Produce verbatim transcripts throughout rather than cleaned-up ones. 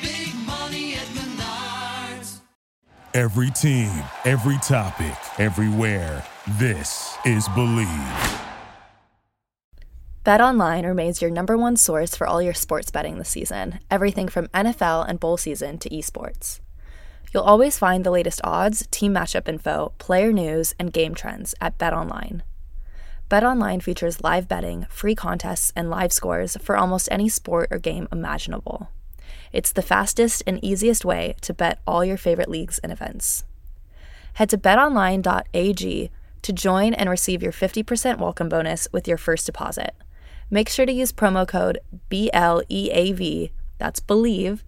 big money at Menards. Every team, every topic, everywhere. This is Believe. BetOnline remains your number one source for all your sports betting this season, everything from N F L and bowl season to esports. You'll always find the latest odds, team matchup info, player news, and game trends at BetOnline. BetOnline features live betting, free contests, and live scores for almost any sport or game imaginable. It's the fastest and easiest way to bet all your favorite leagues and events. Head to bet online dot a g to join and receive your fifty percent welcome bonus with your first deposit. Make sure to use promo code B L E A V, that's BELIEVE,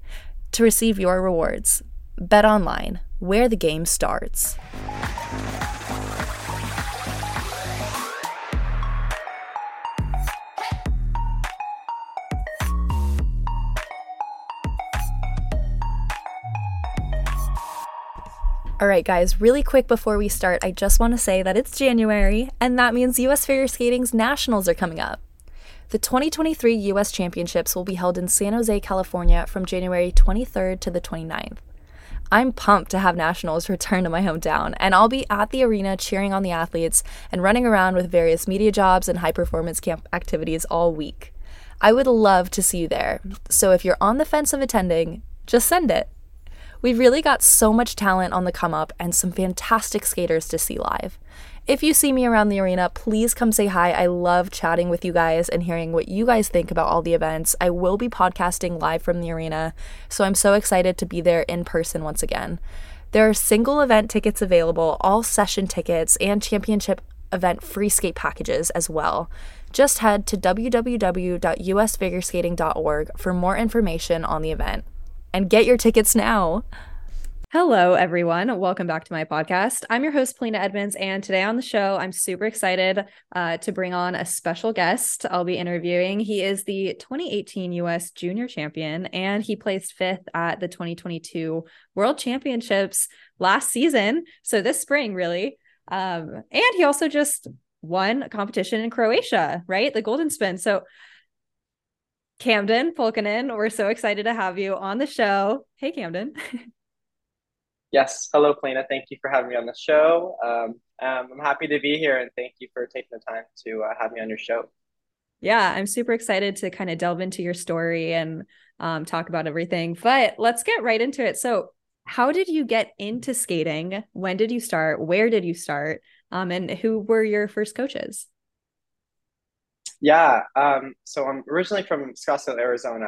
to receive your rewards. BetOnline, where the game starts. All right, guys, really quick before we start, I just want to say that it's January, and that means U S Figure Skating's Nationals are coming up. The twenty twenty-three U S Championships will be held in San Jose, California from January twenty-third to the twenty-ninth. I'm pumped to have Nationals return to my hometown, and I'll be at the arena cheering on the athletes and running around with various media jobs and high-performance camp activities all week. I would love to see you there, so if you're on the fence of attending, just send it. We've really got so much talent on the come-up and some fantastic skaters to see live. If you see me around the arena, please come say hi. I love chatting with you guys and hearing what you guys think about all the events. I will be podcasting live from the arena, so I'm so excited to be there in person once again. There are single event tickets available, all session tickets, and championship event free skate packages as well. Just head to w w w dot u s figure skating dot org for more information on the event. And get your tickets now. Hello, everyone. Welcome back to my podcast. I'm your host, Polina Edmonds, and today on the show, I'm super excited uh, to bring on a special guest I'll be interviewing. He is the twenty eighteen U S Junior Champion, and he placed fifth at the twenty twenty-two World Championships last season, so this spring, really. Um, and he also just won a competition in Croatia, right? The Golden Spin. So Camden Polkinen, we're so excited to have you on the show. Hey, Camden. Yes. Hello, Polina. Thank you for having me on the show. Um, um, I'm happy to be here, and thank you for taking the time to uh, have me on your show. Yeah, I'm super excited to kind of delve into your story and um, talk about everything, but let's get right into it. So how did you get into skating? When did you start? Where did you start? Um, and who were your first coaches? Yeah, um, so I'm originally from Scottsdale, Arizona,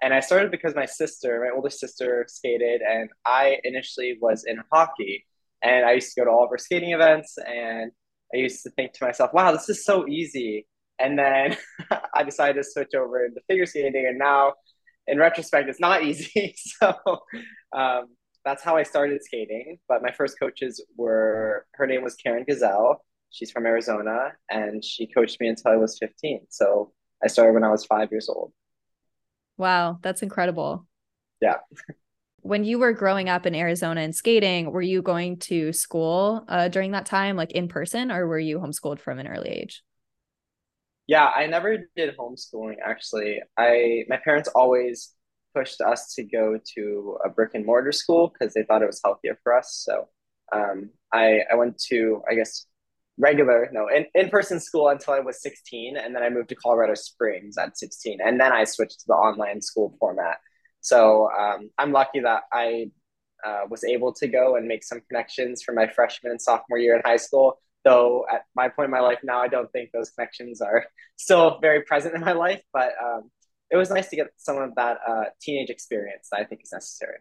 and I started because my sister, my older sister, skated, and I initially was in hockey, and I used to go to all of her skating events, and I used to think to myself, wow, this is so easy, and then I decided to switch over into figure skating, and now, in retrospect, it's not easy, so um, that's how I started skating, but my first coaches were, her name was Karen Gazelle. She's from Arizona, and she coached me until I was fifteen. So I started when I was five years old. Wow, that's incredible. Yeah. When you were growing up in Arizona and skating, were you going to school uh, during that time, like in person, or were you homeschooled from an early age? Yeah, I never did homeschooling, actually. I my parents always pushed us to go to a brick and mortar school because they thought it was healthier for us. So um, I, I went to, I guess, regular, no, in, in-person school until I was sixteen. And then I moved to Colorado Springs at sixteen. And then I switched to the online school format. So um, I'm lucky that I uh, was able to go and make some connections for my freshman and sophomore year in high school. Though at my point in my life now, I don't think those connections are still very present in my life. But um, it was nice to get some of that uh, teenage experience that I think is necessary.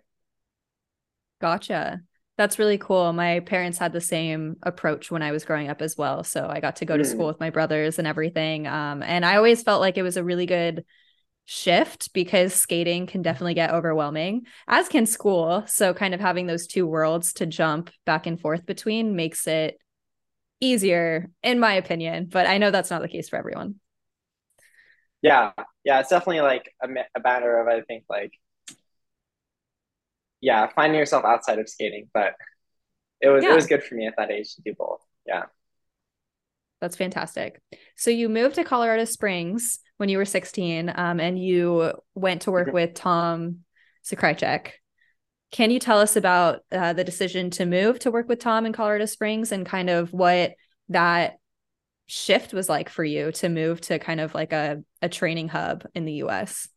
Gotcha. That's really cool. My parents had the same approach when I was growing up as well. So I got to go to school with my brothers and everything. Um, and I always felt like it was a really good shift, because skating can definitely get overwhelming, as can school. So kind of having those two worlds to jump back and forth between makes it easier, in my opinion, but I know that's not the case for everyone. Yeah. Yeah. It's definitely like a, a matter of, I think, like, yeah, finding yourself outside of skating, but it was, yeah. it was good for me at that age to do both. Yeah. That's fantastic. So you moved to Colorado Springs when you were sixteen, um, and you went to work with Tom Szczyrek. Can you tell us about uh, the decision to move to work with Tom in Colorado Springs, and kind of what that shift was like for you to move to kind of like a, a training hub in the U S?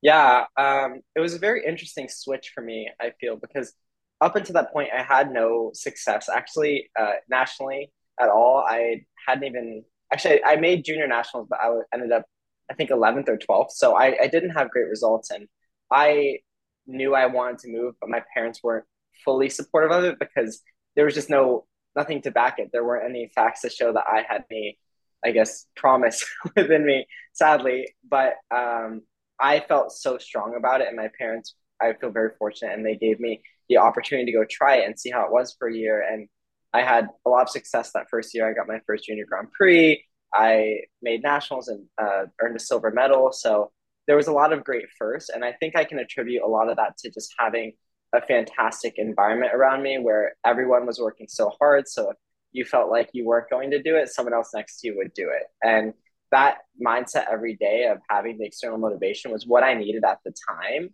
Yeah, um, it was a very interesting switch for me, I feel, because up until that point, I had no success actually uh, nationally at all. I hadn't even, actually, I made junior nationals, but I ended up, I think, eleventh or twelfth. So I, I didn't have great results. And I knew I wanted to move, but my parents weren't fully supportive of it because there was just no, nothing to back it. There weren't any facts to show that I had any, I guess, promise within me, sadly. But um, I felt so strong about it. And my parents, I feel very fortunate, and they gave me the opportunity to go try it and see how it was for a year. And I had a lot of success that first year. I got my first junior Grand Prix. I made nationals and uh, earned a silver medal. So there was a lot of great firsts. And I think I can attribute a lot of that to just having a fantastic environment around me where everyone was working so hard. So if you felt like you weren't going to do it, someone else next to you would do it. And that mindset every day of having the external motivation was what I needed at the time.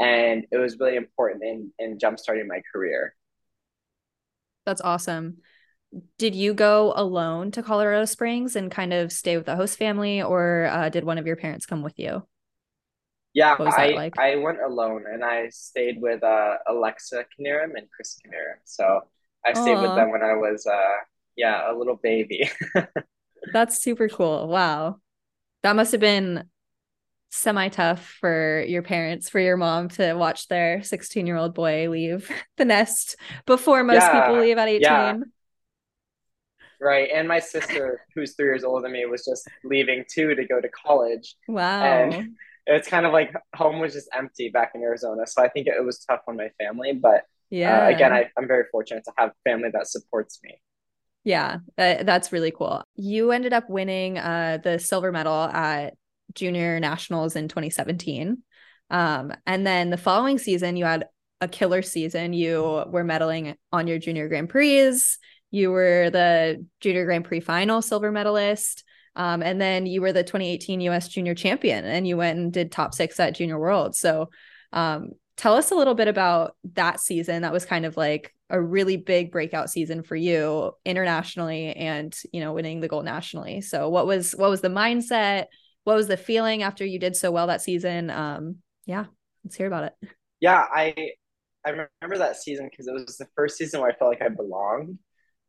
And it was really important in, in jumpstarting my career. That's awesome. Did you go alone to Colorado Springs and kind of stay with the host family, or uh, did one of your parents come with you? Yeah, I, like? I went alone, and I stayed with uh, Alexa Kinerim and Chris Kinerim. So I stayed Aww. with them when I was, uh, yeah, a little baby. That's super cool. Wow. That must have been semi-tough for your parents, for your mom to watch their sixteen-year-old boy leave the nest before most yeah, people leave at eighteen. Yeah. Right. And my sister, who's three years older than me, was just leaving too to go to college. Wow. And it's kind of like home was just empty back in Arizona. So I think it was tough on my family. But yeah, uh, again, I, I'm very fortunate to have family that supports me. Yeah, that, that's really cool. You ended up winning uh, the silver medal at Junior Nationals in twenty seventeen. Um, and then the following season, you had a killer season. You were medaling on your Junior Grand Prix. You were the Junior Grand Prix final silver medalist. Um, and then you were the twenty eighteen U S Junior Champion, and you went and did top six at Junior World. So um, tell us a little bit about that season. That was kind of like a really big breakout season for you internationally and, you know, winning the gold nationally. So what was, what was the mindset? What was the feeling after you did so well that season? Um, yeah, let's hear about it. Yeah, I I remember that season because it was the first season where I felt like I belonged.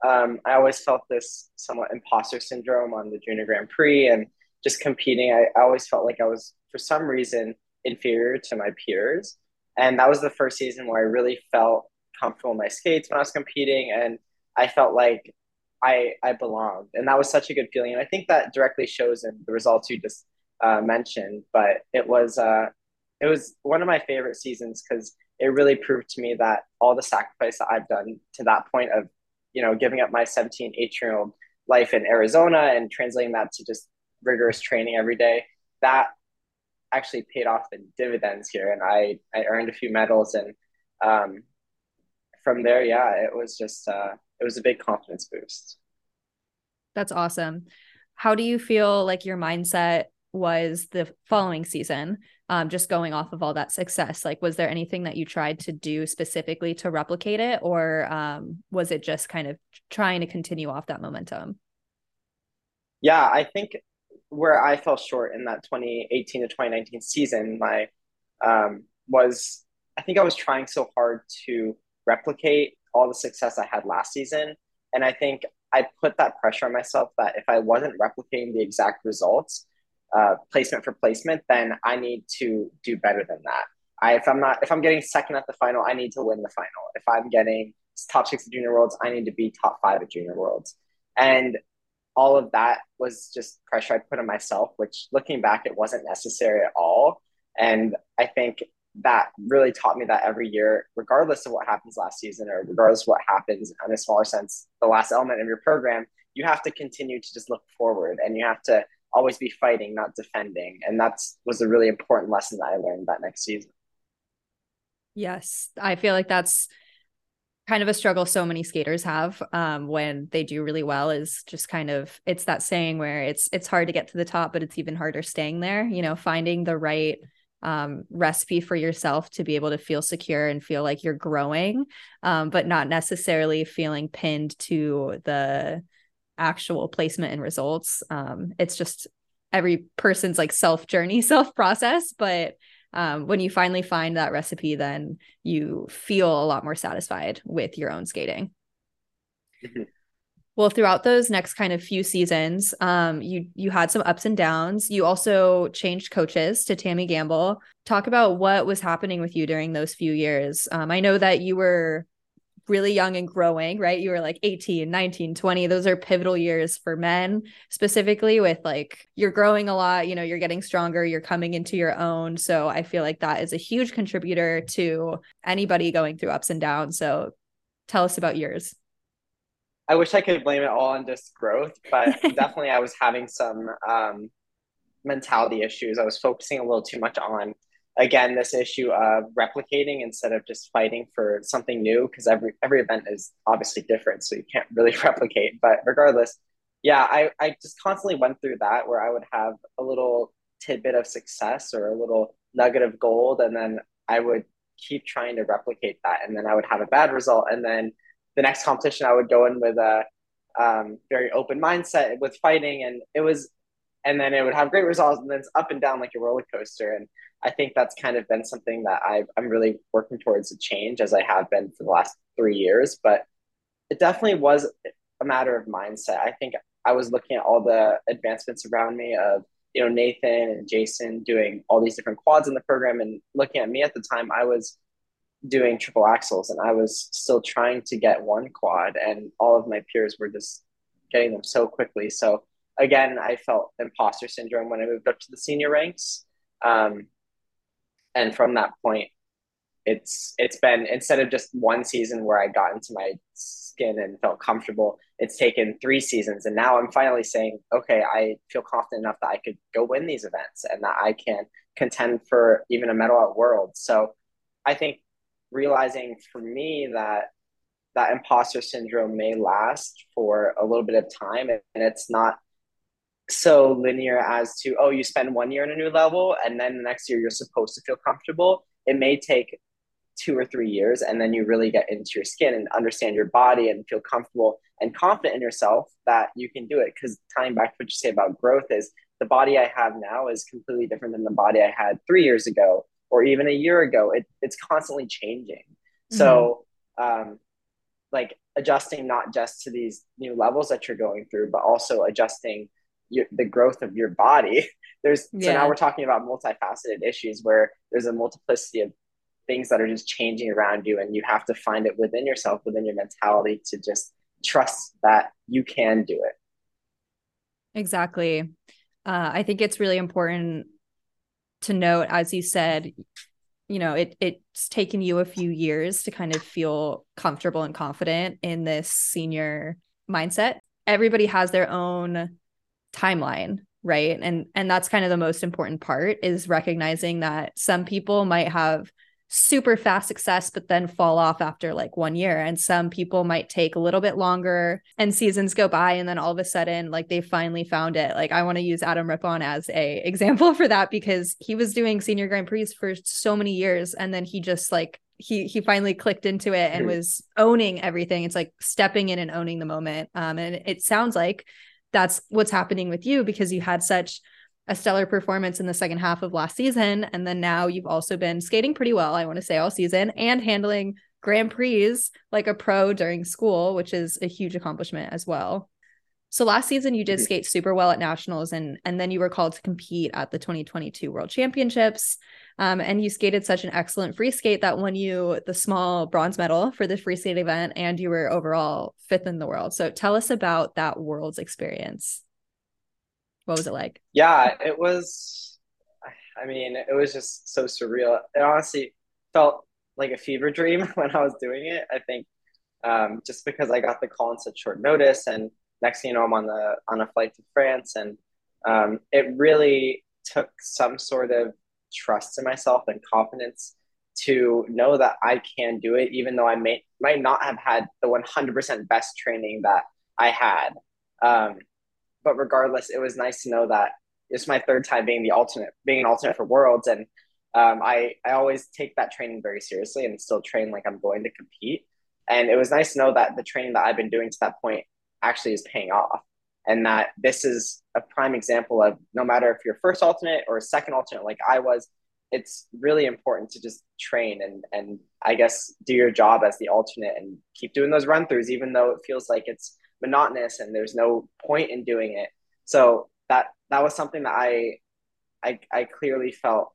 Um, I always felt this somewhat imposter syndrome on the Junior Grand Prix and just competing. I, I always felt like I was, for some reason, inferior to my peers. And that was the first season where I really felt comfortable in my skates when I was competing. And I felt like I, I belonged. And that was such a good feeling. And I think that directly shows in the results you just uh, mentioned, but it was, uh, it was one of my favorite seasons because it really proved to me that all the sacrifice that I've done to that point of, you know, giving up my seventeen, eighteen year old life in Arizona and translating that to just rigorous training every day, that actually paid off in dividends here. And I, I earned a few medals, and um, from there, yeah, it was just, uh, it was a big confidence boost. That's awesome. How do you feel like your mindset was the following season? Um, just going off of all that success, like, was there anything that you tried to do specifically to replicate it, or um, was it just kind of trying to continue off that momentum? Yeah, I think where I fell short in that twenty eighteen to twenty nineteen season, my um, was, I think I was trying so hard to replicate all the success I had last season. And I think I put that pressure on myself that if I wasn't replicating the exact results, uh, placement for placement, then I need to do better than that. I, if I'm not, if I'm getting second at the final, I need to win the final. If I'm getting top six at Junior Worlds, I need to be top five at Junior Worlds. And all of that was just pressure I put on myself, which looking back, it wasn't necessary at all. And I think that really taught me that every year, regardless of what happens last season or regardless of what happens in a smaller sense, the last element of your program, you have to continue to just look forward and you have to always be fighting, not defending. And that was a really important lesson that I learned that next season. Yes, I feel like that's kind of a struggle so many skaters have um, when they do really well, is just kind of, it's that saying where it's, it's hard to get to the top, but it's even harder staying there, you know, finding the right um, recipe for yourself to be able to feel secure and feel like you're growing, um, but not necessarily feeling pinned to the actual placement and results. Um, it's just every person's like self journey, self process. But um, when you finally find that recipe, then you feel a lot more satisfied with your own skating. Mm-hmm. Well, throughout those next kind of few seasons, um, you, you had some ups and downs. You also changed coaches to Tammy Gamble. Talk about what was happening with you during those few years. Um, I know that you were really young and growing, right? You were like eighteen, nineteen, twenty. Those are pivotal years for men specifically, with like, you're growing a lot, you know, you're getting stronger, you're coming into your own. So I feel like that is a huge contributor to anybody going through ups and downs. So tell us about yours. I wish I could blame it all on just growth, but definitely I was having some um, mentality issues. I was focusing a little too much on, again, this issue of replicating instead of just fighting for something new, because every every event is obviously different, so you can't really replicate. But regardless, yeah, I, I just constantly went through that, where I would have a little tidbit of success or a little nugget of gold, and then I would keep trying to replicate that, and then I would have a bad result. And then the next competition, I would go in with a um, very open mindset with fighting, and it was, and then it would have great results, and then it's up and down like a roller coaster. And I think that's kind of been something that I've, I'm really working towards a change, as I have been for the last three years. But it definitely was a matter of mindset. I think I was looking at all the advancements around me of, you know, Nathan and Jason doing all these different quads in the program, and looking at me at the time, I was doing triple axels and I was still trying to get one quad, and all of my peers were just getting them so quickly. So again, I felt imposter syndrome when I moved up to the senior ranks. Um, And from that point, it's it's been, instead of just one season where I got into my skin and felt comfortable, it's taken three seasons. And now I'm finally saying, okay, I feel confident enough that I could go win these events and that I can contend for even a medal at Worlds. So I think realizing for me that that imposter syndrome may last for a little bit of time, and it's not so linear as to, oh, you spend one year in a new level and then the next year you're supposed to feel comfortable. It may take two or three years and then you really get into your skin and understand your body and feel comfortable and confident in yourself that you can do it. Because tying back to what you say about growth, is the body I have now is completely different than the body I had three years ago or even a year ago. It, it's constantly changing. Mm-hmm. So um, like adjusting not just to these new levels that you're going through, but also adjusting Your, the growth of your body. There's yeah. So now we're talking about multifaceted issues where there's a multiplicity of things that are just changing around you, and you have to find it within yourself, within your mentality, to just trust that you can do it. Exactly. Uh, I think it's really important to note, as you said, you know, it it's taken you a few years to kind of feel comfortable and confident in this senior mindset. Everybody has their own timeline, right? And and that's kind of the most important part, is recognizing that some people might have super fast success, but then fall off after like one year. And some people might take a little bit longer and seasons go by. And then all of a sudden, like they finally found it. Like I want to use Adam Rippon as a example for that, because he was doing senior Grand Prix for so many years. And then he just like, he, he finally clicked into it and was owning everything. It's like stepping in and owning the moment. Um, and it sounds like that's what's happening with you, because you had such a stellar performance in the second half of last season. And then now you've also been skating pretty well, I want to say all season, and handling Grand Prix like a pro during school, which is a huge accomplishment as well. So last season you did skate super well at nationals, and and then you were called to compete at the twenty twenty-two World Championships. Um, and you skated such an excellent free skate that won you the small bronze medal for the free skate event, and you were overall fifth in the world. So tell us about that Worlds experience. What was it like? Yeah, it was, I mean, it was just so surreal. It honestly felt like a fever dream when I was doing it, I think, um, just because I got the call on such short notice, and next thing you know, I'm on the on a flight to France, and um, it really took some sort of trust in myself and confidence to know that I can do it, even though I may might not have had the one hundred percent best training that I had. Um, but regardless, it was nice to know that it's my third time being the alternate, being an alternate for Worlds, and um, I I always take that training very seriously and still train like I'm going to compete. And it was nice to know that the training that I've been doing to that point actually is paying off, and that this is a prime example of, no matter if you're first alternate or second alternate like I was, it's really important to just train and and I guess do your job as the alternate and keep doing those run throughs, even though it feels like it's monotonous and there's no point in doing it. So that that was something that I I, I clearly felt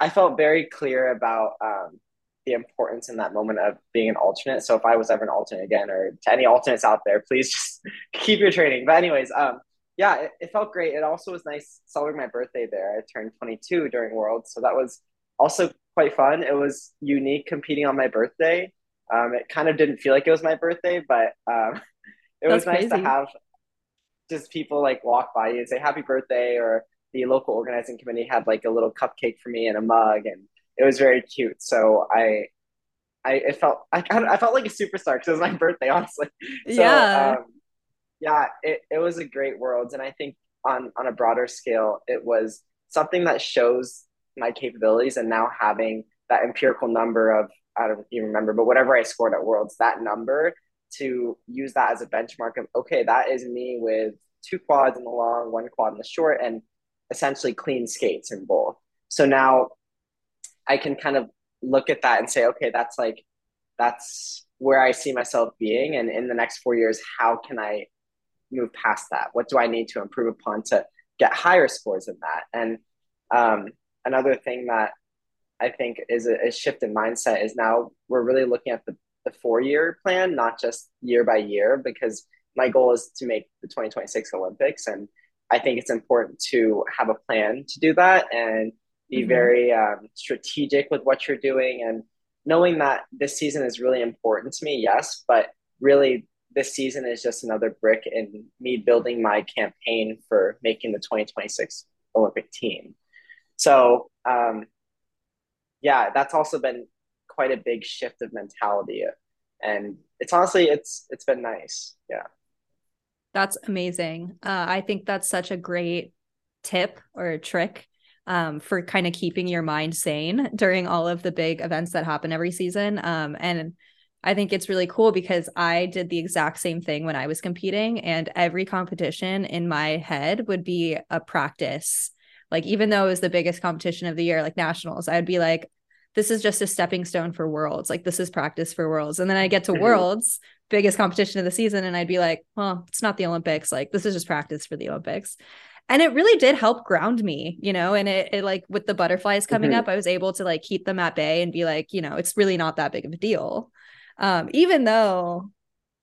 I felt very clear about um the importance in that moment of being an alternate. So if I was ever an alternate again, or to any alternates out there, please just keep your training. But anyways, um, yeah, it, it felt great. It also was nice celebrating my birthday there. I turned twenty-two during Worlds, so that was also quite fun. It was unique competing on my birthday. Um, it kind of didn't feel like it was my birthday, but um, it That's was crazy. Nice to have just people like walk by you and say happy birthday, or the local organizing committee had like a little cupcake for me and a mug, and it was very cute. So I, I it felt I I felt like a superstar because it was my birthday, honestly. So, yeah, um, yeah. It it was a great Worlds, and I think on on a broader scale, it was something that shows my capabilities. And now having that empirical number of, I don't even remember, but whatever I scored at Worlds, that number, to use that as a benchmark of, okay, that is me with two quads in the long, one quad in the short, and essentially clean skates in both. So now I can kind of look at that and say, okay, that's like, that's where I see myself being. And in the next four years, how can I move past that? What do I need to improve upon to get higher scores than that? And um, another thing that I think is a, a shift in mindset is now we're really looking at the, the four-year plan, not just year by year, because my goal is to make the twenty twenty-six Olympics. And I think it's important to have a plan to do that, and be mm-hmm. very um, strategic with what you're doing, and knowing that this season is really important to me, yes, but really this season is just another brick in me building my campaign for making the twenty twenty-six Olympic team. So um, yeah, that's also been quite a big shift of mentality, and it's honestly, it's it's been nice. Yeah. That's amazing. Uh, I think that's such a great tip or trick Um, for kind of keeping your mind sane during all of the big events that happen every season. Um, and I think it's really cool because I did the exact same thing when I was competing, and every competition in my head would be a practice. Like, even though it was the biggest competition of the year, like nationals, I'd be like, this is just a stepping stone for Worlds. Like, this is practice for Worlds. And then I get to mm-hmm. Worlds, biggest competition of the season, and I'd be like, well, it's not the Olympics. Like, this is just practice for the Olympics. And it really did help ground me, you know, and it, it like with the butterflies coming mm-hmm. up, I was able to like keep them at bay and be like, you know, it's really not that big of a deal, um, even though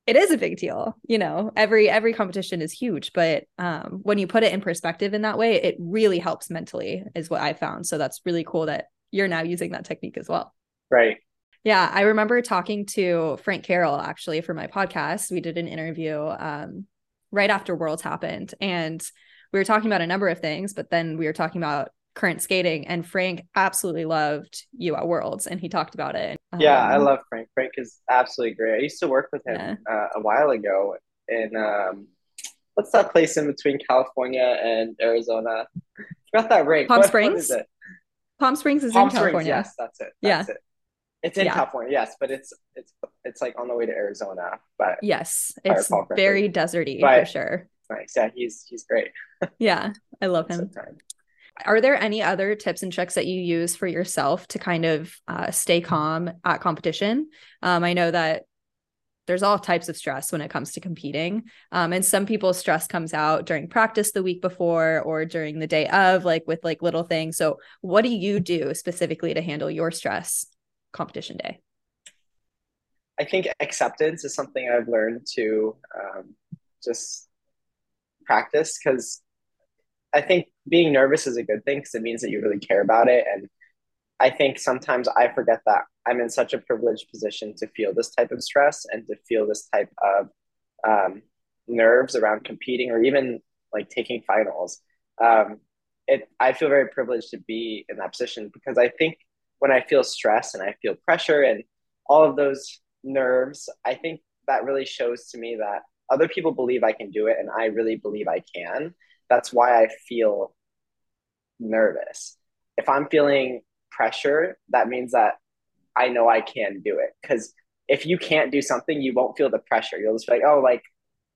it is a big deal. You know, every every competition is huge. But um, when you put it in perspective in that way, it really helps mentally is what I found. So that's really cool that you're now using that technique as well. Right. Yeah, I remember talking to Frank Carroll, actually, for my podcast. We did an interview um, right after Worlds happened, and we were talking about a number of things, but then we were talking about current skating, and Frank absolutely loved you at Worlds, and he talked about it. Um, yeah, I love Frank. Frank is absolutely great. I used to work with him yeah. uh, a while ago in, um, what's that place in between California and Arizona? I forgot that ring. Palm what, Springs? What is it? Palm Springs is Palm in California. Springs, yes, that's it. That's yeah. it. It's in yeah. California, yes, but it's it's it's like on the way to Arizona. But yes, it's very deserty but, for sure. Nice. Yeah, he's he's great. Yeah, I love him. Sometimes. Are there any other tips and tricks that you use for yourself to kind of uh, stay calm at competition? Um, I know that there's all types of stress when it comes to competing. Um, and some people's stress comes out during practice the week before or during the day of, like with like little things. So what do you do specifically to handle your stress competition day? I think acceptance is something I've learned to um, just practice, because I think being nervous is a good thing because it means that you really care about it. And I think sometimes I forget that I'm in such a privileged position to feel this type of stress and to feel this type of um, nerves around competing or even like taking finals. Um, it I feel very privileged to be in that position, because I think when I feel stress and I feel pressure and all of those nerves, I think that really shows to me that other people believe I can do it and I really believe I can. That's why I feel nervous. If I'm feeling pressure, that means that I know I can do it, because if you can't do something, you won't feel the pressure. You'll just be like, oh, like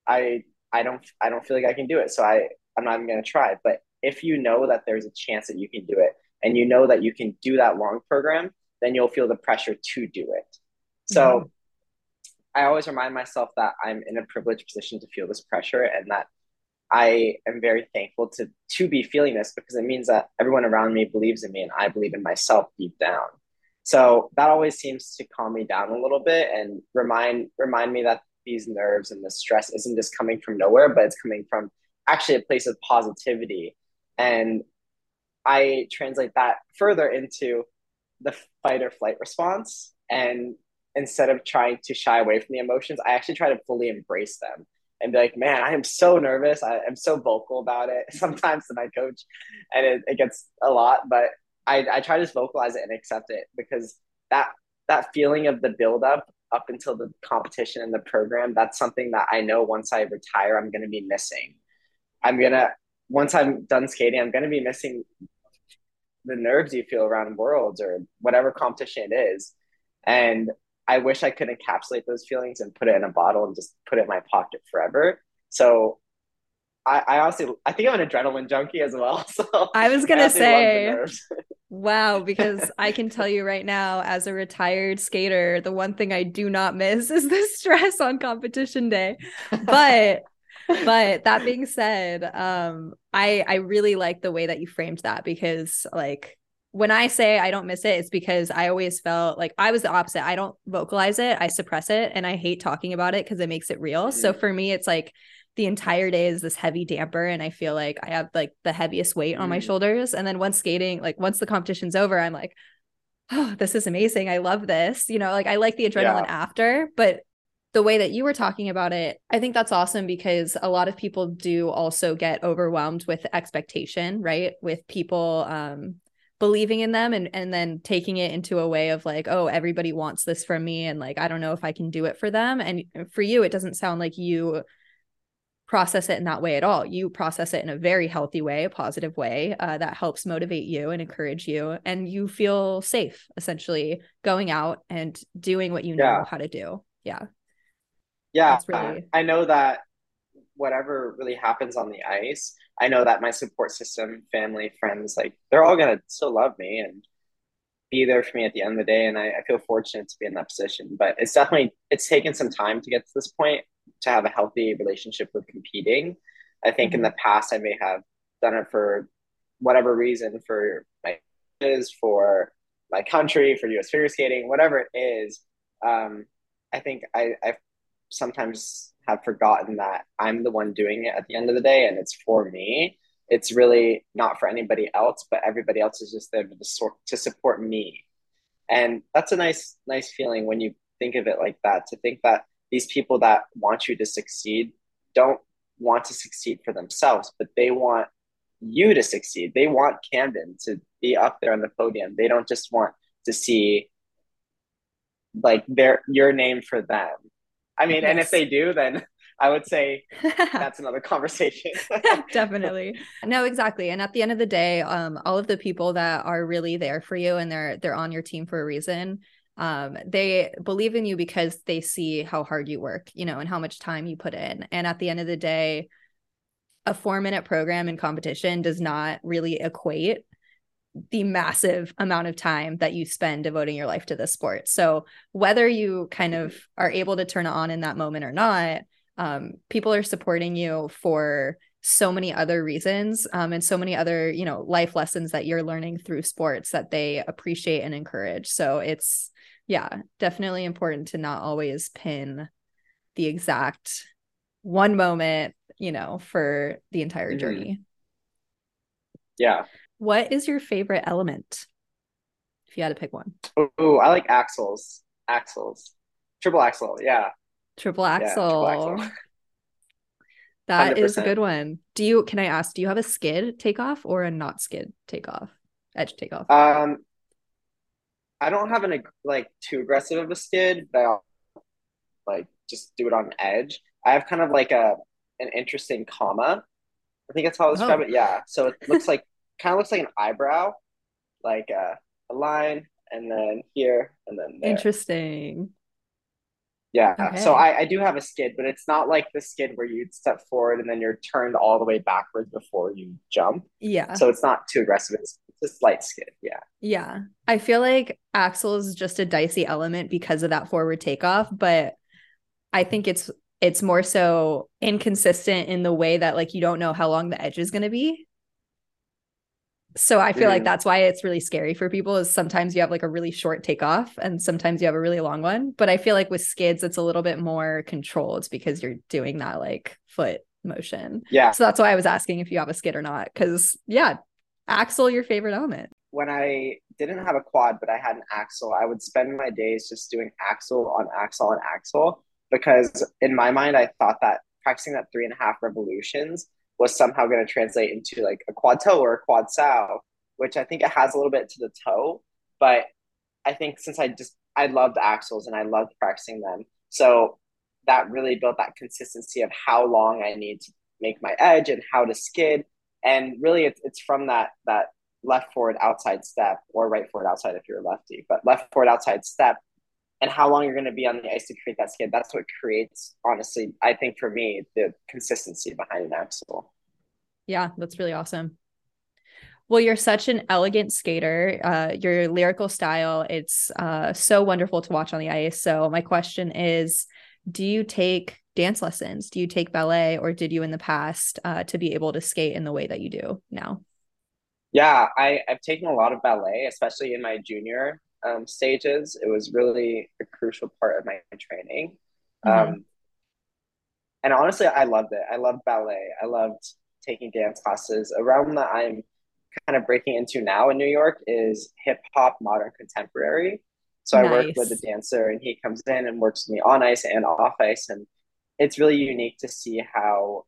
I I don't I don't feel like I can do it, so I I'm not even gonna try. But if you know that there's a chance that you can do it and you know that you can do that long program, then you'll feel the pressure to do it. So mm-hmm. I always remind myself that I'm in a privileged position to feel this pressure, and that I am very thankful to to be feeling this, because it means that everyone around me believes in me and I believe in myself deep down. So that always seems to calm me down a little bit and remind remind me that these nerves and the stress isn't just coming from nowhere, but it's coming from actually a place of positivity. And I translate that further into the fight or flight response. And instead of trying to shy away from the emotions, I actually try to fully embrace them and be like, man, I am so nervous. I am so vocal about it sometimes to my coach, and it, it gets a lot, but I, I try to just vocalize it and accept it, because that that feeling of the buildup up until the competition and the program, that's something that I know once I retire, I'm going to be missing. I'm going to, once I'm done skating, I'm going to be missing the nerves you feel around Worlds or whatever competition it is. And I wish I could encapsulate those feelings and put it in a bottle and just put it in my pocket forever. So I, I honestly, I think I'm an adrenaline junkie as well. So I was going to say, wow, because I can tell you right now, as a retired skater, the one thing I do not miss is the stress on competition day. But but that being said, um, I, I really like the way that you framed that, because like, when I say I don't miss it, it's because I always felt like I was the opposite. I don't vocalize it. I suppress it. And I hate talking about it because it makes it real. So for me, it's like the entire day is this heavy damper. And I feel like I have like the heaviest weight on my shoulders. And then once skating, like once the competition's over, I'm like, oh, this is amazing. I love this. You know, like I like the adrenaline yeah. after, but the way that you were talking about it, I think that's awesome, because a lot of people do also get overwhelmed with expectation, right? With people, um, believing in them and and then taking it into a way of like, oh, everybody wants this from me, and like I don't know if I can do it for them. And for you, it doesn't sound like you process it in that way at all. You process it in a very healthy way, a positive way uh, that helps motivate you and encourage you, and you feel safe essentially going out and doing what you know yeah. how to do. Yeah, yeah. That's really- I know that whatever really happens on the ice, I know that my support system, family, friends, like they're all going to still love me and be there for me at the end of the day. And I, I feel fortunate to be in that position, but it's definitely, it's taken some time to get to this point to have a healthy relationship with competing. I think mm-hmm. in the past, I may have done it for whatever reason, for my, for my country, for U S figure skating, whatever it is. Um, I think I I've sometimes have forgotten that I'm the one doing it at the end of the day, and it's for me. It's really not for anybody else, but everybody else is just there to, sort, to support me. And that's a nice nice feeling when you think of it like that, to think that these people that want you to succeed don't want to succeed for themselves, but they want you to succeed. They want Camden to be up there on the podium. They don't just want to see like their your name for them. I mean, yes. And if they do, then I would say that's another conversation. Definitely. No, exactly. And at the end of the day, um, all of the people that are really there for you and they're they're on your team for a reason, um, they believe in you because they see how hard you work, you know, and how much time you put in. And at the end of the day, a four-minute program in competition does not really equate the massive amount of time that you spend devoting your life to this sport. So whether you kind of are able to turn it on in that moment or not, um, people are supporting you for so many other reasons, um, and so many other, you know, life lessons that you're learning through sports that they appreciate and encourage. So it's, yeah, definitely important to not always pin the exact one moment, you know, for the entire journey. Yeah. What is your favorite element? If you had to pick one. Oh, I like axles. Axles. Triple axel. Yeah. Triple axel. Yeah, triple axel. That one hundred percent is a good one. Do you, can I ask, do you have a skid takeoff or a not skid takeoff? Edge takeoff? Um, I don't have an, like, too aggressive of a skid, but I'll, like, just do it on edge. I have kind of like a, an interesting comma. I think that's how I describe oh. it. Yeah. So it looks like, kind of looks like an eyebrow, like a, a line, and then here, and then there. Interesting. Yeah. Okay. So I, I do have a skid, but it's not like the skid where you'd step forward and then you're turned all the way backwards before you jump. Yeah. So it's not too aggressive. It's, it's a slight skid. Yeah. Yeah. I feel like axel is just a dicey element because of that forward takeoff, but I think it's, it's more so inconsistent in the way that, like, you don't know how long the edge is going to be. So I feel mm. like that's why it's really scary for people, is sometimes you have like a really short takeoff and sometimes you have a really long one. But I feel like with skids, it's a little bit more controlled because you're doing that like foot motion. Yeah. So that's why I was asking if you have a skid or not. Cause yeah, axel, your favorite element. When I didn't have a quad, but I had an axel, I would spend my days just doing axel on axel on axel, because in my mind, I thought that practicing that three and a half revolutions was somehow going to translate into like a quad toe or a quad sow, which I think it has a little bit to the toe. But I think since I just, I loved axles and I loved practicing them, so that really built that consistency of how long I need to make my edge and how to skid. And really it's, it's from that, that left forward outside step, or right forward outside if you're a lefty, but left forward outside step and how long you're going to be on the ice to create that skid. That's what creates, honestly, I think for me, the consistency behind an axel. Yeah, that's really awesome. Well, you're such an elegant skater. Uh, your lyrical style, it's uh, so wonderful to watch on the ice. So my question is, do you take dance lessons? Do you take ballet, or did you in the past uh, to be able to skate in the way that you do now? Yeah, I, I've taken a lot of ballet, especially in my junior Um, stages. It was really a crucial part of my training. Mm-hmm. Um, and honestly, I loved it. I loved ballet. I loved taking dance classes. A realm that I'm kind of breaking into now in New York is hip hop, modern contemporary. So nice. I work with a dancer and he comes in and works with me on ice and off ice. And it's really unique to see how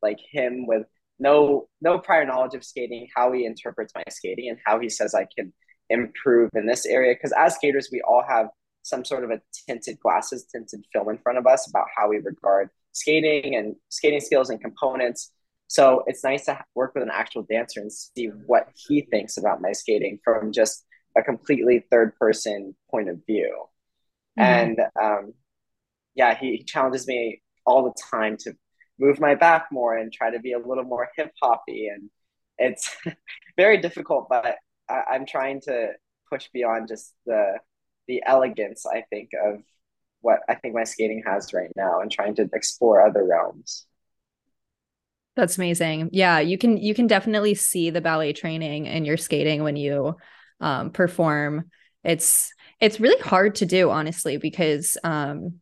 like him with no, no prior knowledge of skating, how he interprets my skating and how he says I can improve in this area, because as skaters we all have some sort of a tinted glasses tinted film in front of us about how we regard skating and skating skills and components. So it's nice to work with an actual dancer and see what he thinks about my skating from just a completely third person point of view. Mm-hmm. And um yeah he, he challenges me all the time to move my back more and try to be a little more hip-hoppy, and it's very difficult, but I'm trying to push beyond just the the elegance, I think, of what I think my skating has right now, and trying to explore other realms. That's amazing. Yeah, you can you can definitely see the ballet training in your skating when you um, perform. It's it's really hard to do, honestly, because um,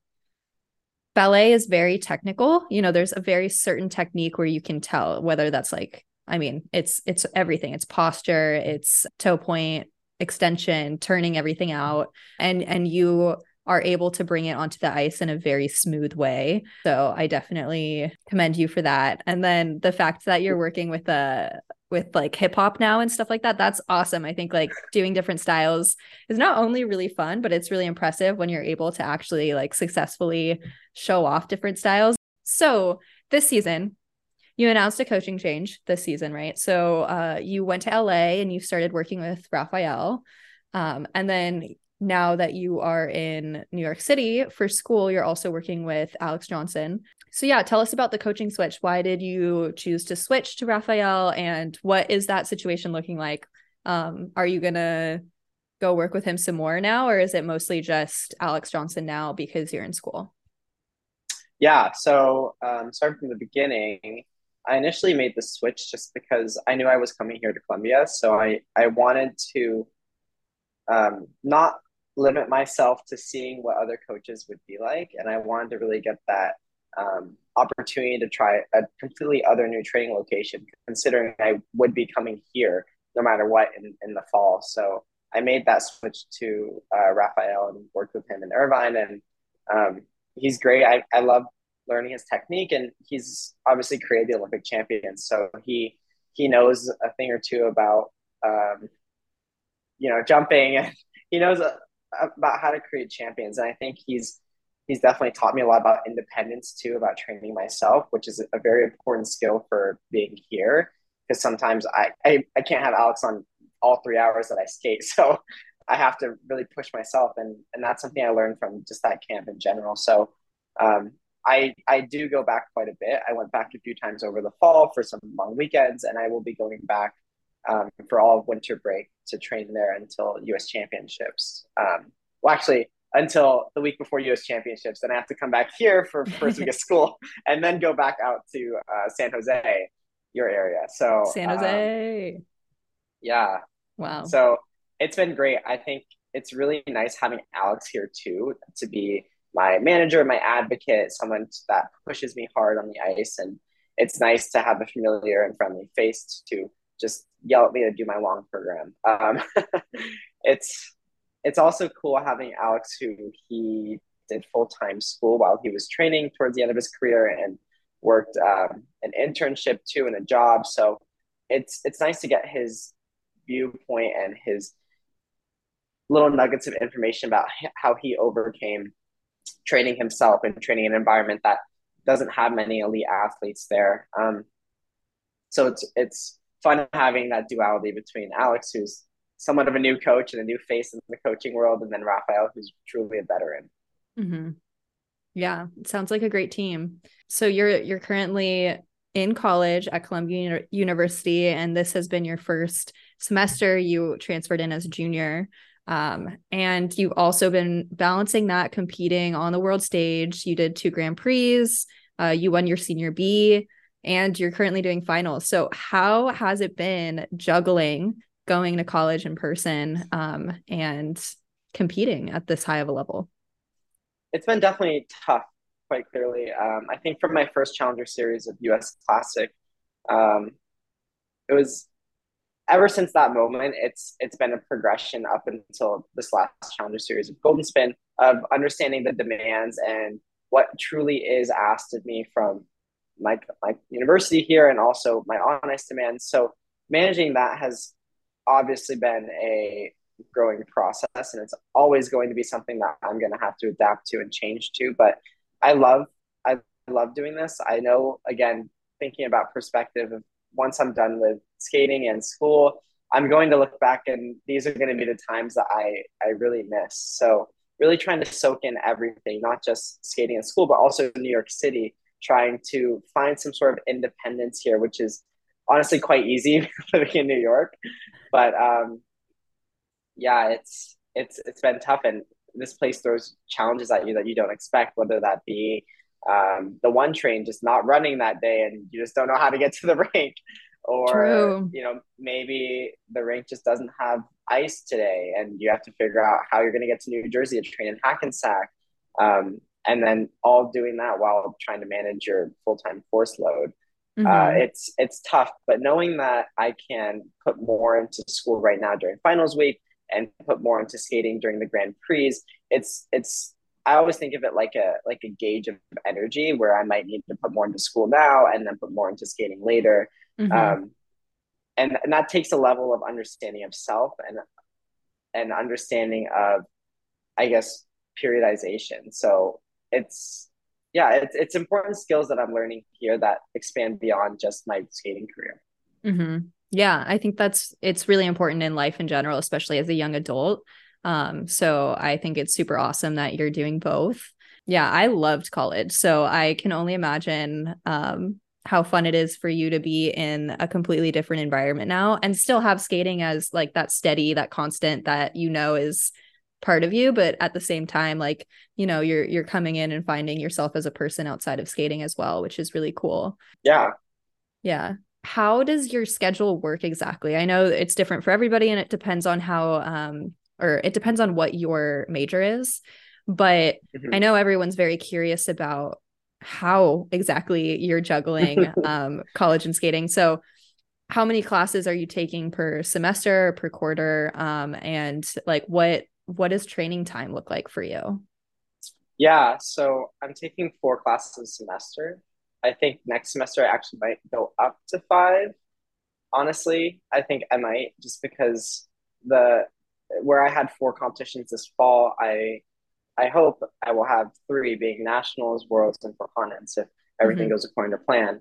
ballet is very technical. You know, there's a very certain technique where you can tell whether that's like, I mean, it's, it's everything. It's posture, it's toe point, extension, turning everything out. And, and you are able to bring it onto the ice in a very smooth way. So I definitely commend you for that. And then the fact that you're working with a, with like hip hop now and stuff like that, that's awesome. I think like doing different styles is not only really fun, but it's really impressive when you're able to actually like successfully show off different styles. So this season, you announced a coaching change this season, right? So uh, you went to L A and you started working with Raphael. Um, and then now that you are in New York City for school, you're also working with Alex Johnson. So yeah, tell us about the coaching switch. Why did you choose to switch to Raphael, and what is that situation looking like Um, are you going to go work with him some more now, or is it mostly just Alex Johnson now because you're in school? Yeah, so um, starting from the beginning, I initially made the switch just because I knew I was coming here to Columbia. So I, I wanted to um, not limit myself to seeing what other coaches would be like. And I wanted to really get that um, opportunity to try a completely other new training location, considering I would be coming here no matter what in, in the fall. So I made that switch to uh, Raphael and worked with him in Irvine. And um, he's great. I, I love learning his technique, and he's obviously created the Olympic champion. So he, he knows a thing or two about, um, you know, jumping, and he knows a, about how to create champions. And I think he's, he's definitely taught me a lot about independence too, about training myself, which is a very important skill for being here. Because sometimes I, I, I can't have Alex on all three hours that I skate. So I have to really push myself. And, and that's something I learned from just that camp in general. So um, I, I do go back quite a bit. I went back a few times over the fall for some long weekends, and I will be going back um, for all of winter break to train there until U S Championships. Um, well, actually, until the week before U S Championships. Then I have to come back here for first week of school and then go back out to uh, San Jose, your area. So San Jose. Um, yeah. Wow. So it's been great. I think it's really nice having Alex here too, to be my manager, my advocate, someone that pushes me hard on the ice. And it's nice to have a familiar and friendly face to just yell at me to do my long program. Um, it's, it's also cool having Alex, who he did full-time school while he was training towards the end of his career, and worked um, an internship too and a job. So it's, it's nice to get his viewpoint and his little nuggets of information about how he overcame training himself and training an environment that doesn't have many elite athletes there. Um, so it's, it's fun having that duality between Alex, who's somewhat of a new coach and a new face in the coaching world, and then Raphael, who's truly a veteran. Mm-hmm. Yeah, it sounds like a great team. So you're you're currently in college at Columbia University, and this has been your first semester. You transferred in as a junior, um, and you've also been balancing that, competing on the world stage. You did two Grand Prix, uh, you won your senior B, and you're currently doing finals. So how has it been juggling going to college in person um, and competing at this high of a level? It's been definitely tough, quite clearly. Um, I think from my first Challenger Series of U S Classic, um, it was ever since that moment, it's it's been a progression up until this last Challenger Series of Golden Spin, of understanding the demands and what truly is asked of me from my, my university here, and also my on-ice demands. So managing that has obviously been a growing process, and it's always going to be something that I'm going to have to adapt to and change to. But I love, I love doing this. I know, again, thinking about perspective of once I'm done with skating and school, I'm going to look back, and these are going to be the times that I, I really miss. So really trying to soak in everything, not just skating and school, but also New York City, trying to find some sort of independence here, which is honestly quite easy living in New York. But, um, yeah, it's it's it's been tough, and this place throws challenges at you that you don't expect, whether that be um, the one train just not running that day and you just don't know how to get to the rink, or True. you know, maybe the rink just doesn't have ice today and you have to figure out how you're going to get to New Jersey to train in Hackensack, um, and then all doing that while trying to manage your full-time course load. Mm-hmm. Uh, it's it's tough, but knowing that I can put more into school right now during finals week, and put more into skating during the Grand Prix. It's, it's, I always think of it like a, like a gauge of energy, where I might need to put more into school now and then put more into skating later. Mm-hmm. Um, and, and that takes a level of understanding of self and, and understanding of, I guess, periodization. So it's, yeah, it's, it's important skills that I'm learning here that expand beyond just my skating career. Mm-hmm. Yeah, I think that's, it's really important in life in general, especially as a young adult. Um, so I think it's super awesome that you're doing both. Yeah, I loved college, so I can only imagine um, how fun it is for you to be in a completely different environment now and still have skating as like that steady, that constant that, you know, is part of you. But at the same time, like, you know, you're, you're coming in and finding yourself as a person outside of skating as well, which is really cool. Yeah. Yeah. How does your schedule work exactly? I know it's different for everybody and it depends on how, um, or it depends on what your major is, but mm-hmm. I know everyone's very curious about how exactly you're juggling um, college and skating. So how many classes are you taking per semester or per quarter? Um, and like, what, what does training time look like for you? Yeah. So I'm taking four classes a semester. I think next semester I actually might go up to five. Honestly, I think I might, just because the, where I had four competitions this fall, I, I hope I will have three, being nationals, worlds, and proponents, if everything mm-hmm. goes according to plan.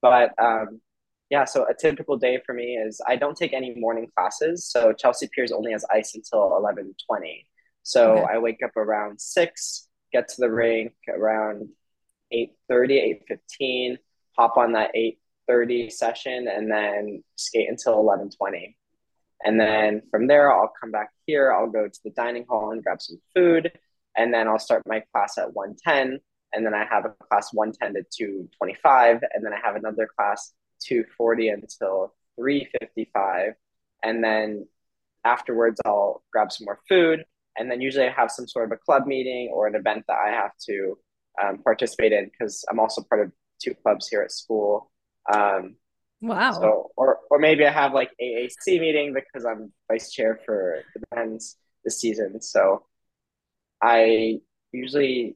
But um, yeah, so a typical day for me is I don't take any morning classes. So Chelsea Piers only has ice until eleven twenty. So okay. I wake up around six, get to the rink around eight thirty, eight fifteen, hop on that eight thirty session, and then skate until eleven twenty. And then from there, I'll come back here. I'll go to the dining hall and grab some food. And then I'll start my class at one ten, and then I have a class one ten to two twenty-five, and then I have another class two forty until three fifty-five, and then afterwards I'll grab some more food, and then usually I have some sort of a club meeting or an event that I have to um, participate in, because I'm also part of two clubs here at school. Um, wow. So, or, or maybe I have like A A C meeting, because I'm vice chair for the men's this season, so I usually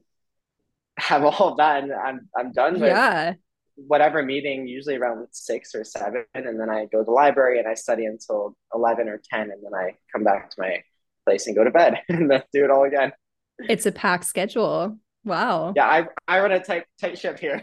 have all of that and I'm I'm done with yeah. whatever meeting, usually around six or seven. And then I go to the library and I study until eleven or ten. And then I come back to my place and go to bed and then do it all again. It's a packed schedule. Wow. Yeah, I I run a tight tight ship here.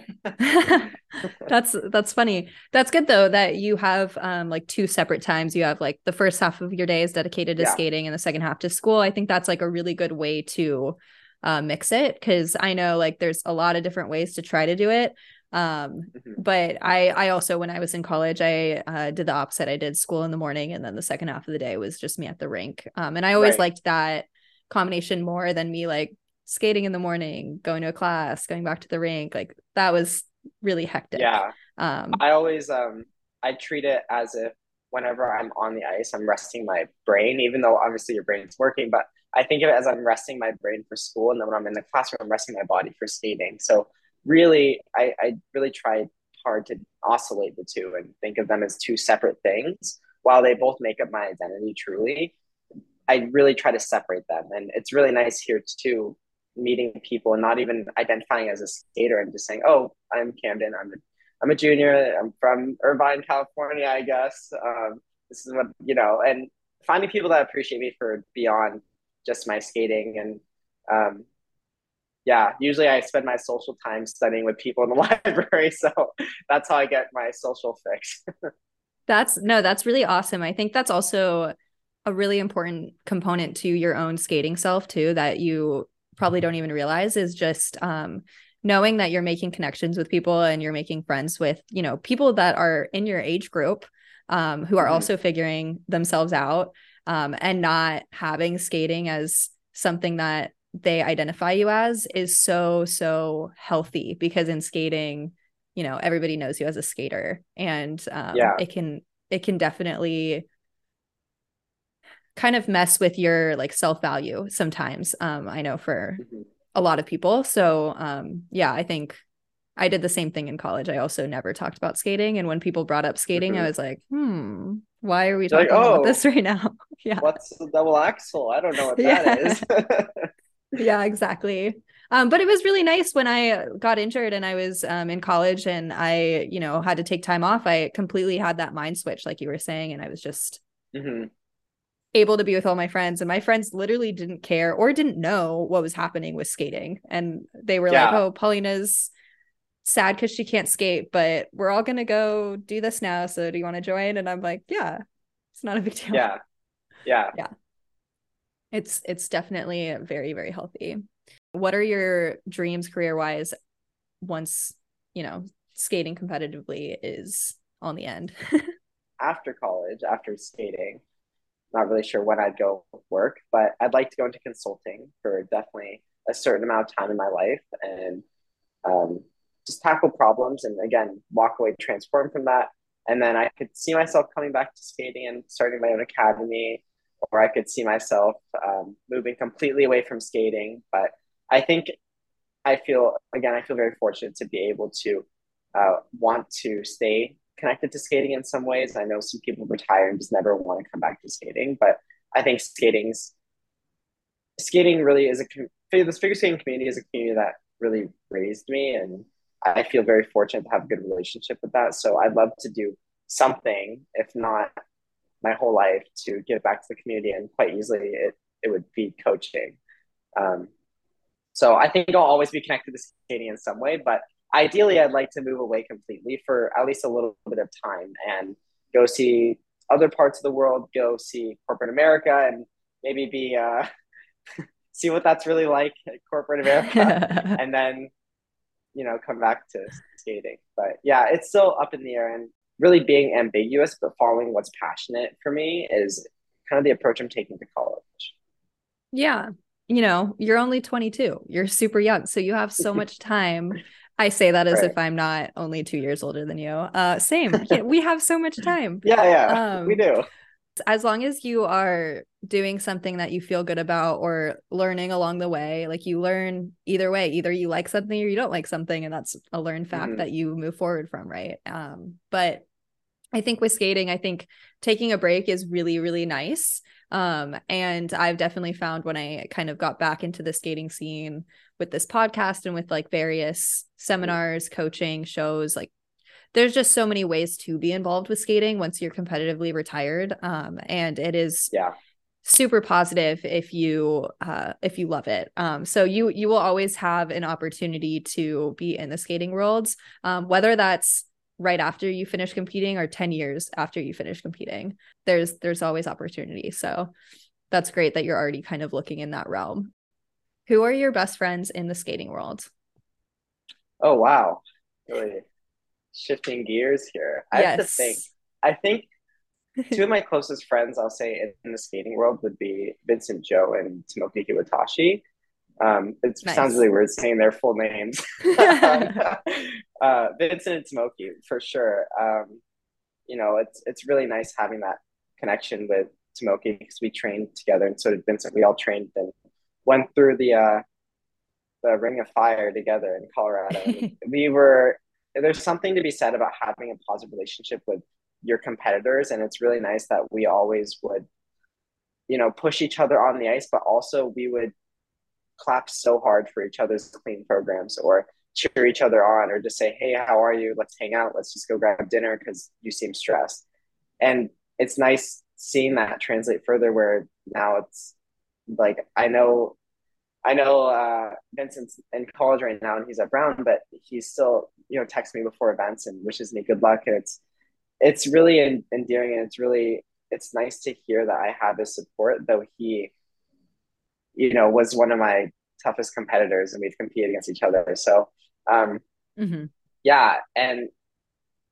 That's that's funny. That's good though that you have um like two separate times. You have like the first half of your day is dedicated to yeah. skating and the second half to school. I think that's like a really good way to uh, mix it, because I know like there's a lot of different ways to try to do it. Um, mm-hmm. but I I also, when I was in college, I uh, did the opposite. I did school in the morning and then the second half of the day was just me at the rink. Um, and I always right. liked that combination more than me like skating in the morning, going to a class, going back to the rink. Like that was really hectic. Yeah. Um, I always, um, I treat it as if whenever I'm on the ice, I'm resting my brain, even though obviously your brain's working, but I think of it as I'm resting my brain for school. And then when I'm in the classroom, I'm resting my body for skating. So really, I, I really tried hard to oscillate the two and think of them as two separate things. While they both make up my identity truly, I really try to separate them. And it's really nice here too, meeting people and not even identifying as a skater and just saying, oh, I'm Camden, I'm a, I'm a junior, I'm from Irvine, California, I guess. Um, this is what, you know, and finding people that appreciate me for beyond just my skating. And um, yeah, usually I spend my social time studying with people in the library. So that's how I get my social fix. That's, no, that's really awesome. I think that's also a really important component to your own skating self too, that you probably don't even realize, is just um, knowing that you're making connections with people and you're making friends with, you know, people that are in your age group um, who are mm-hmm. also figuring themselves out um, and not having skating as something that they identify you as is so, so healthy, because in skating, you know, everybody knows you as a skater, and um, yeah. it can, it can definitely kind of mess with your like self-value sometimes. Um, I know for mm-hmm. a lot of people. So um, yeah, I think I did the same thing in college. I also never talked about skating. And when people brought up skating, mm-hmm. I was like, hmm, why are we They're talking like, oh, about this right now? Yeah. What's the double axel? I don't know what that yeah. is. Yeah, exactly. Um, but it was really nice when I got injured and I was um, in college and I, you know, had to take time off. I completely had that mind switch, like you were saying. And I was just, mm-hmm. able to be with all my friends, and my friends literally didn't care or didn't know what was happening with skating. And they were yeah. like, oh, Paulina's sad because she can't skate, but we're all going to go do this now. So do you want to join? And I'm like, yeah, it's not a big deal. Yeah. Yeah. Yeah. It's, it's definitely very, very healthy. What are your dreams career-wise once, you know, skating competitively is on the end. After college, after skating, not really sure when I'd go work, but I'd like to go into consulting for definitely a certain amount of time in my life, and um, just tackle problems and, again, walk away transformed from that. And then I could see myself coming back to skating and starting my own academy, or I could see myself um, moving completely away from skating. But I think I feel, again, I feel very fortunate to be able to uh, want to stay connected to skating in some ways. I know some people retire and just never want to come back to skating, but I think skating's skating really is a, this figure skating community is a community that really raised me, and I feel very fortunate to have a good relationship with that. So I'd love to do something, if not my whole life, to give back to the community, and quite easily it, it would be coaching. Um, so I think I'll always be connected to skating in some way, but ideally I'd like to move away completely for at least a little bit of time and go see other parts of the world, go see corporate America, and maybe be uh, see what that's really like at corporate America, and then, you know, come back to skating. But yeah, it's still up in the air, and really being ambiguous, but following what's passionate for me is kind of the approach I'm taking to college. Yeah. You know, you're only twenty-two. You're super young. So you have so much time. I say that as right. if I'm not only two years older than you. Uh, same. We have so much time. Yeah, yeah, um, we do. As long as you are doing something that you feel good about or learning along the way, like you learn either way, either you like something or you don't like something. And that's a learned fact mm-hmm. that you move forward from. Right. Um, but I think with skating, I think taking a break is really, really nice. Um, and I've definitely found when I kind of got back into the skating scene with this podcast and with like various seminars, coaching, shows, like there's just so many ways to be involved with skating once you're competitively retired. Um, and it is yeah. super positive if you, uh, if you love it. Um, so you, you will always have an opportunity to be in the skating worlds, um, whether that's right after you finish competing or ten years after you finish competing, there's, there's always opportunity. So that's great that you're already kind of looking in that realm. Who are your best friends in the skating world? Oh, wow. Really? Shifting gears here. I yes. have to think. I think two of my closest friends, I'll say, in the skating world would be Vincent Joe and Tomoki Hiwatashi. Um, it nice. sounds really weird saying their full names. uh, Vincent and Tomoki, for sure. Um, you know, it's it's really nice having that connection with Tomoki because we trained together, and so did Vincent. We all trained and went through the uh, the Ring of Fire together in Colorado. we were. There's something to be said about having a positive relationship with your competitors. And it's really nice that we always would, you know, push each other on the ice, but also we would clap so hard for each other's clean programs or cheer each other on, or just say, hey, how are you? Let's hang out. Let's just go grab dinner because you seem stressed. And it's nice seeing that translate further where now it's like, I know I know uh, Vincent's in college right now and he's at Brown, but he still, you know, texts me before events and wishes me good luck. And it's, it's really en- endearing. And it's really, it's nice to hear that I have his support, though he, you know, was one of my toughest competitors and we've competed against each other. So um, mm-hmm. yeah. And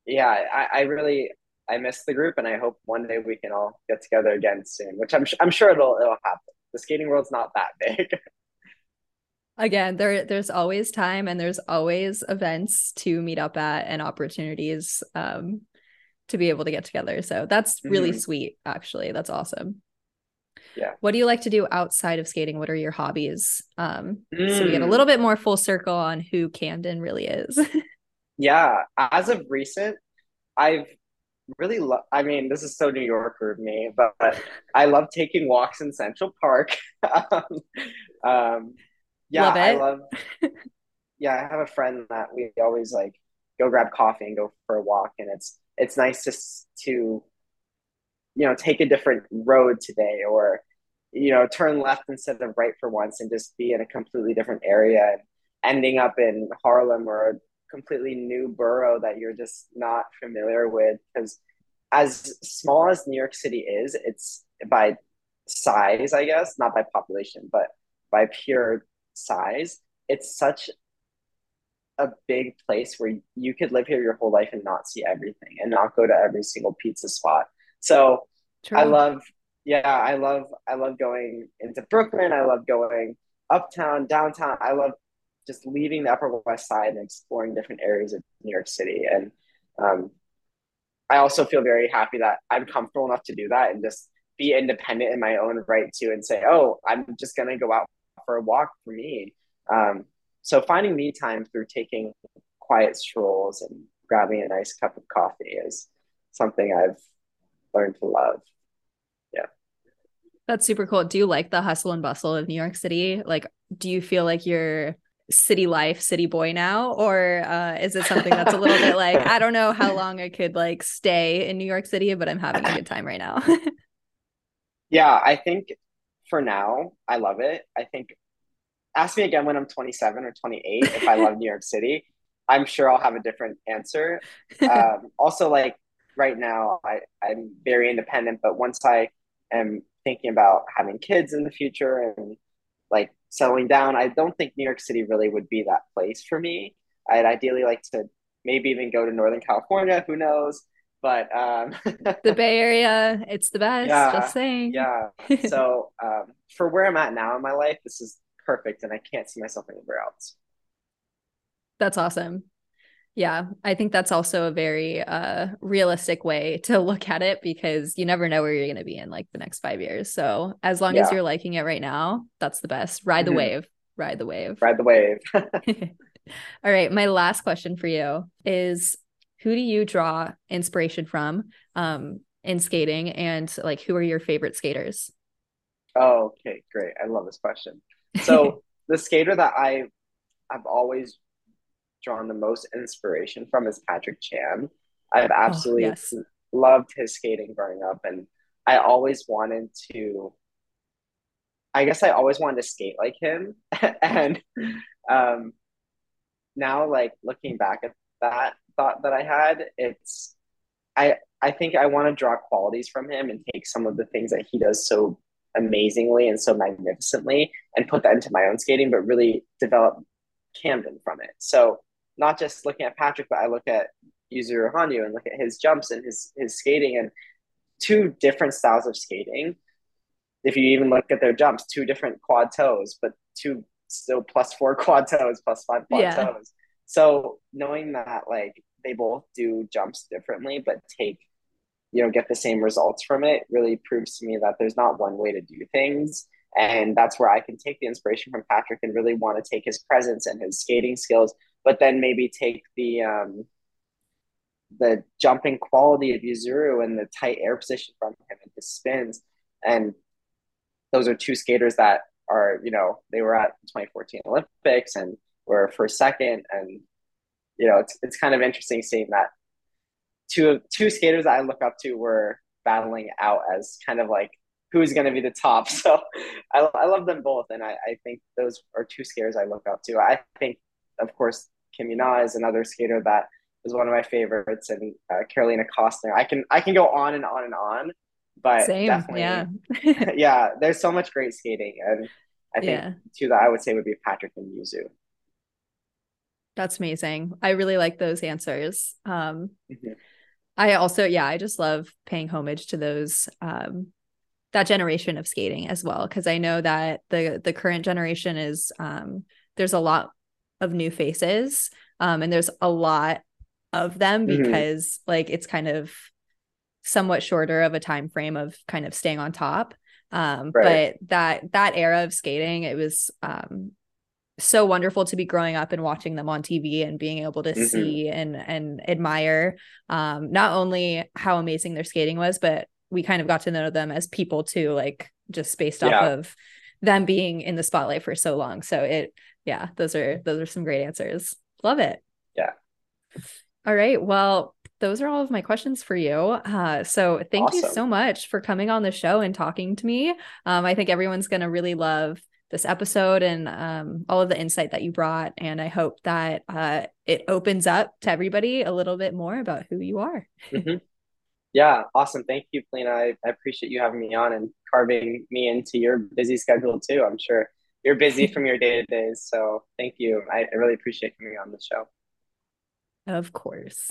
yeah, I, I really, I miss the group, and I hope one day we can all get together again soon, which I'm, I'm sure it'll, it'll happen. The skating world's not that big. Again, there there's always time, and there's always events to meet up at and opportunities um, to be able to get together. So that's really mm-hmm. sweet, actually. That's awesome. Yeah. What do you like to do outside of skating? What are your hobbies? Um, mm. So we get a little bit more full circle on who Camden really is. yeah. As of recent, I've really love. I mean, this is so New Yorker of me, but, but I love taking walks in Central Park. um, um Yeah, love I love. Yeah, I have a friend that we always like go grab coffee and go for a walk, and it's it's nice to to you know take a different road today, or you know turn left instead of right for once, and just be in a completely different area, and ending up in Harlem or a completely new borough that you're just not familiar with. Because as small as New York City is, it's by size, I guess, not by population, but by pure size, it's such a big place where you could live here your whole life and not see everything and not go to every single pizza spot. So True. I love, yeah, I love, I love going into Brooklyn. I love going uptown, downtown. I love just leaving the Upper West Side and exploring different areas of New York City. And um, I also feel very happy that I'm comfortable enough to do that and just be independent in my own right too, and say, oh, I'm just going to go out for a walk for me. Um, so finding me time through taking quiet strolls and grabbing a nice cup of coffee is something I've learned to love. Yeah. That's super cool. Do you like the hustle and bustle of New York City? Like, do you feel like you're city life, city boy now? Or uh, is it something that's a little bit like, I don't know how long I could like stay in New York City, but I'm having a good time right now. Yeah, I think for now, I love it. I think, ask me again when I'm twenty-seven or twenty-eight if I love New York City. I'm sure I'll have a different answer. Um, also, like right now, I, I'm very independent, but once I am thinking about having kids in the future and like settling down, I don't think New York City really would be that place for me. I'd ideally like to maybe even go to Northern California, who knows? But um, the Bay Area, it's the best, yeah, just saying. Yeah. So um, for where I'm at now in my life, this is perfect, and I can't see myself anywhere else. That's awesome. Yeah, I think that's also a very uh realistic way to look at it, because you never know where you're going to be in like the next five years. So as long yeah. as you're liking it right now, that's the best. Ride mm-hmm. the wave, ride the wave, ride the wave. All right, my last question for you is, who do you draw inspiration from um in skating, and like who are your favorite skaters? Oh, okay, great. I love this question. So the skater that I have always drawn the most inspiration from is Patrick Chan. I've absolutely oh, yes. loved his skating growing up, and I always wanted to, I guess I always wanted to skate like him. And um, now like looking back at that thought that I had, it's, I, I think I want to draw qualities from him and take some of the things that he does so amazingly and so magnificently and put that into my own skating, but really develop Camden from it. So not just looking at Patrick, but I look at Yuzuru Hanyu and look at his jumps and his his skating, and two different styles of skating. If you even look at their jumps, two different quad toes, but two still plus four quad toes, plus five quad yeah. toes. So knowing that like they both do jumps differently, but take you know, get the same results from it, really proves to me that there's not one way to do things. And that's where I can take the inspiration from Patrick and really want to take his presence and his skating skills, but then maybe take the um, the jumping quality of Yuzuru and the tight air position from him and his spins. And those are two skaters that are, you know, they were at the twenty fourteen Olympics and were first, second. And, you know, it's it's kind of interesting seeing that Two two skaters that I look up to were battling out as kind of like who's going to be the top. So I, I love them both, and I, I think those are two skaters I look up to. I think, of course, Kim Yuna is another skater that is one of my favorites, and uh, Carolina Kostner. I can I can go on and on and on, but Same, definitely, yeah, yeah. There's so much great skating, and I think yeah. two that I would say would be Patrick and Yuzu. That's amazing. I really like those answers. Um, mm-hmm. I also, yeah, I just love paying homage to those, um, that generation of skating as well. Cause I know that the, the current generation is, um, there's a lot of new faces, um, and there's a lot of them because mm-hmm. like, it's kind of somewhat shorter of a time frame of kind of staying on top. Um, right. but that, that era of skating, it was, um, so wonderful to be growing up and watching them on T V and being able to mm-hmm. see and and admire um not only how amazing their skating was, but we kind of got to know them as people too, like just based yeah. off of them being in the spotlight for so long. So it yeah those are those are some great answers. Love it. Yeah. All right, well, those are all of my questions for you. Uh, so thank awesome. you so much for coming on the show and talking to me. um I think everyone's going to really love this episode and um, all of the insight that you brought. And I hope that uh, it opens up to everybody a little bit more about who you are. Mm-hmm. Yeah. Awesome. Thank you, Polina. I, I appreciate you having me on and carving me into your busy schedule too. I'm sure you're busy from your day to day. So thank you. I, I really appreciate coming on the show. Of course.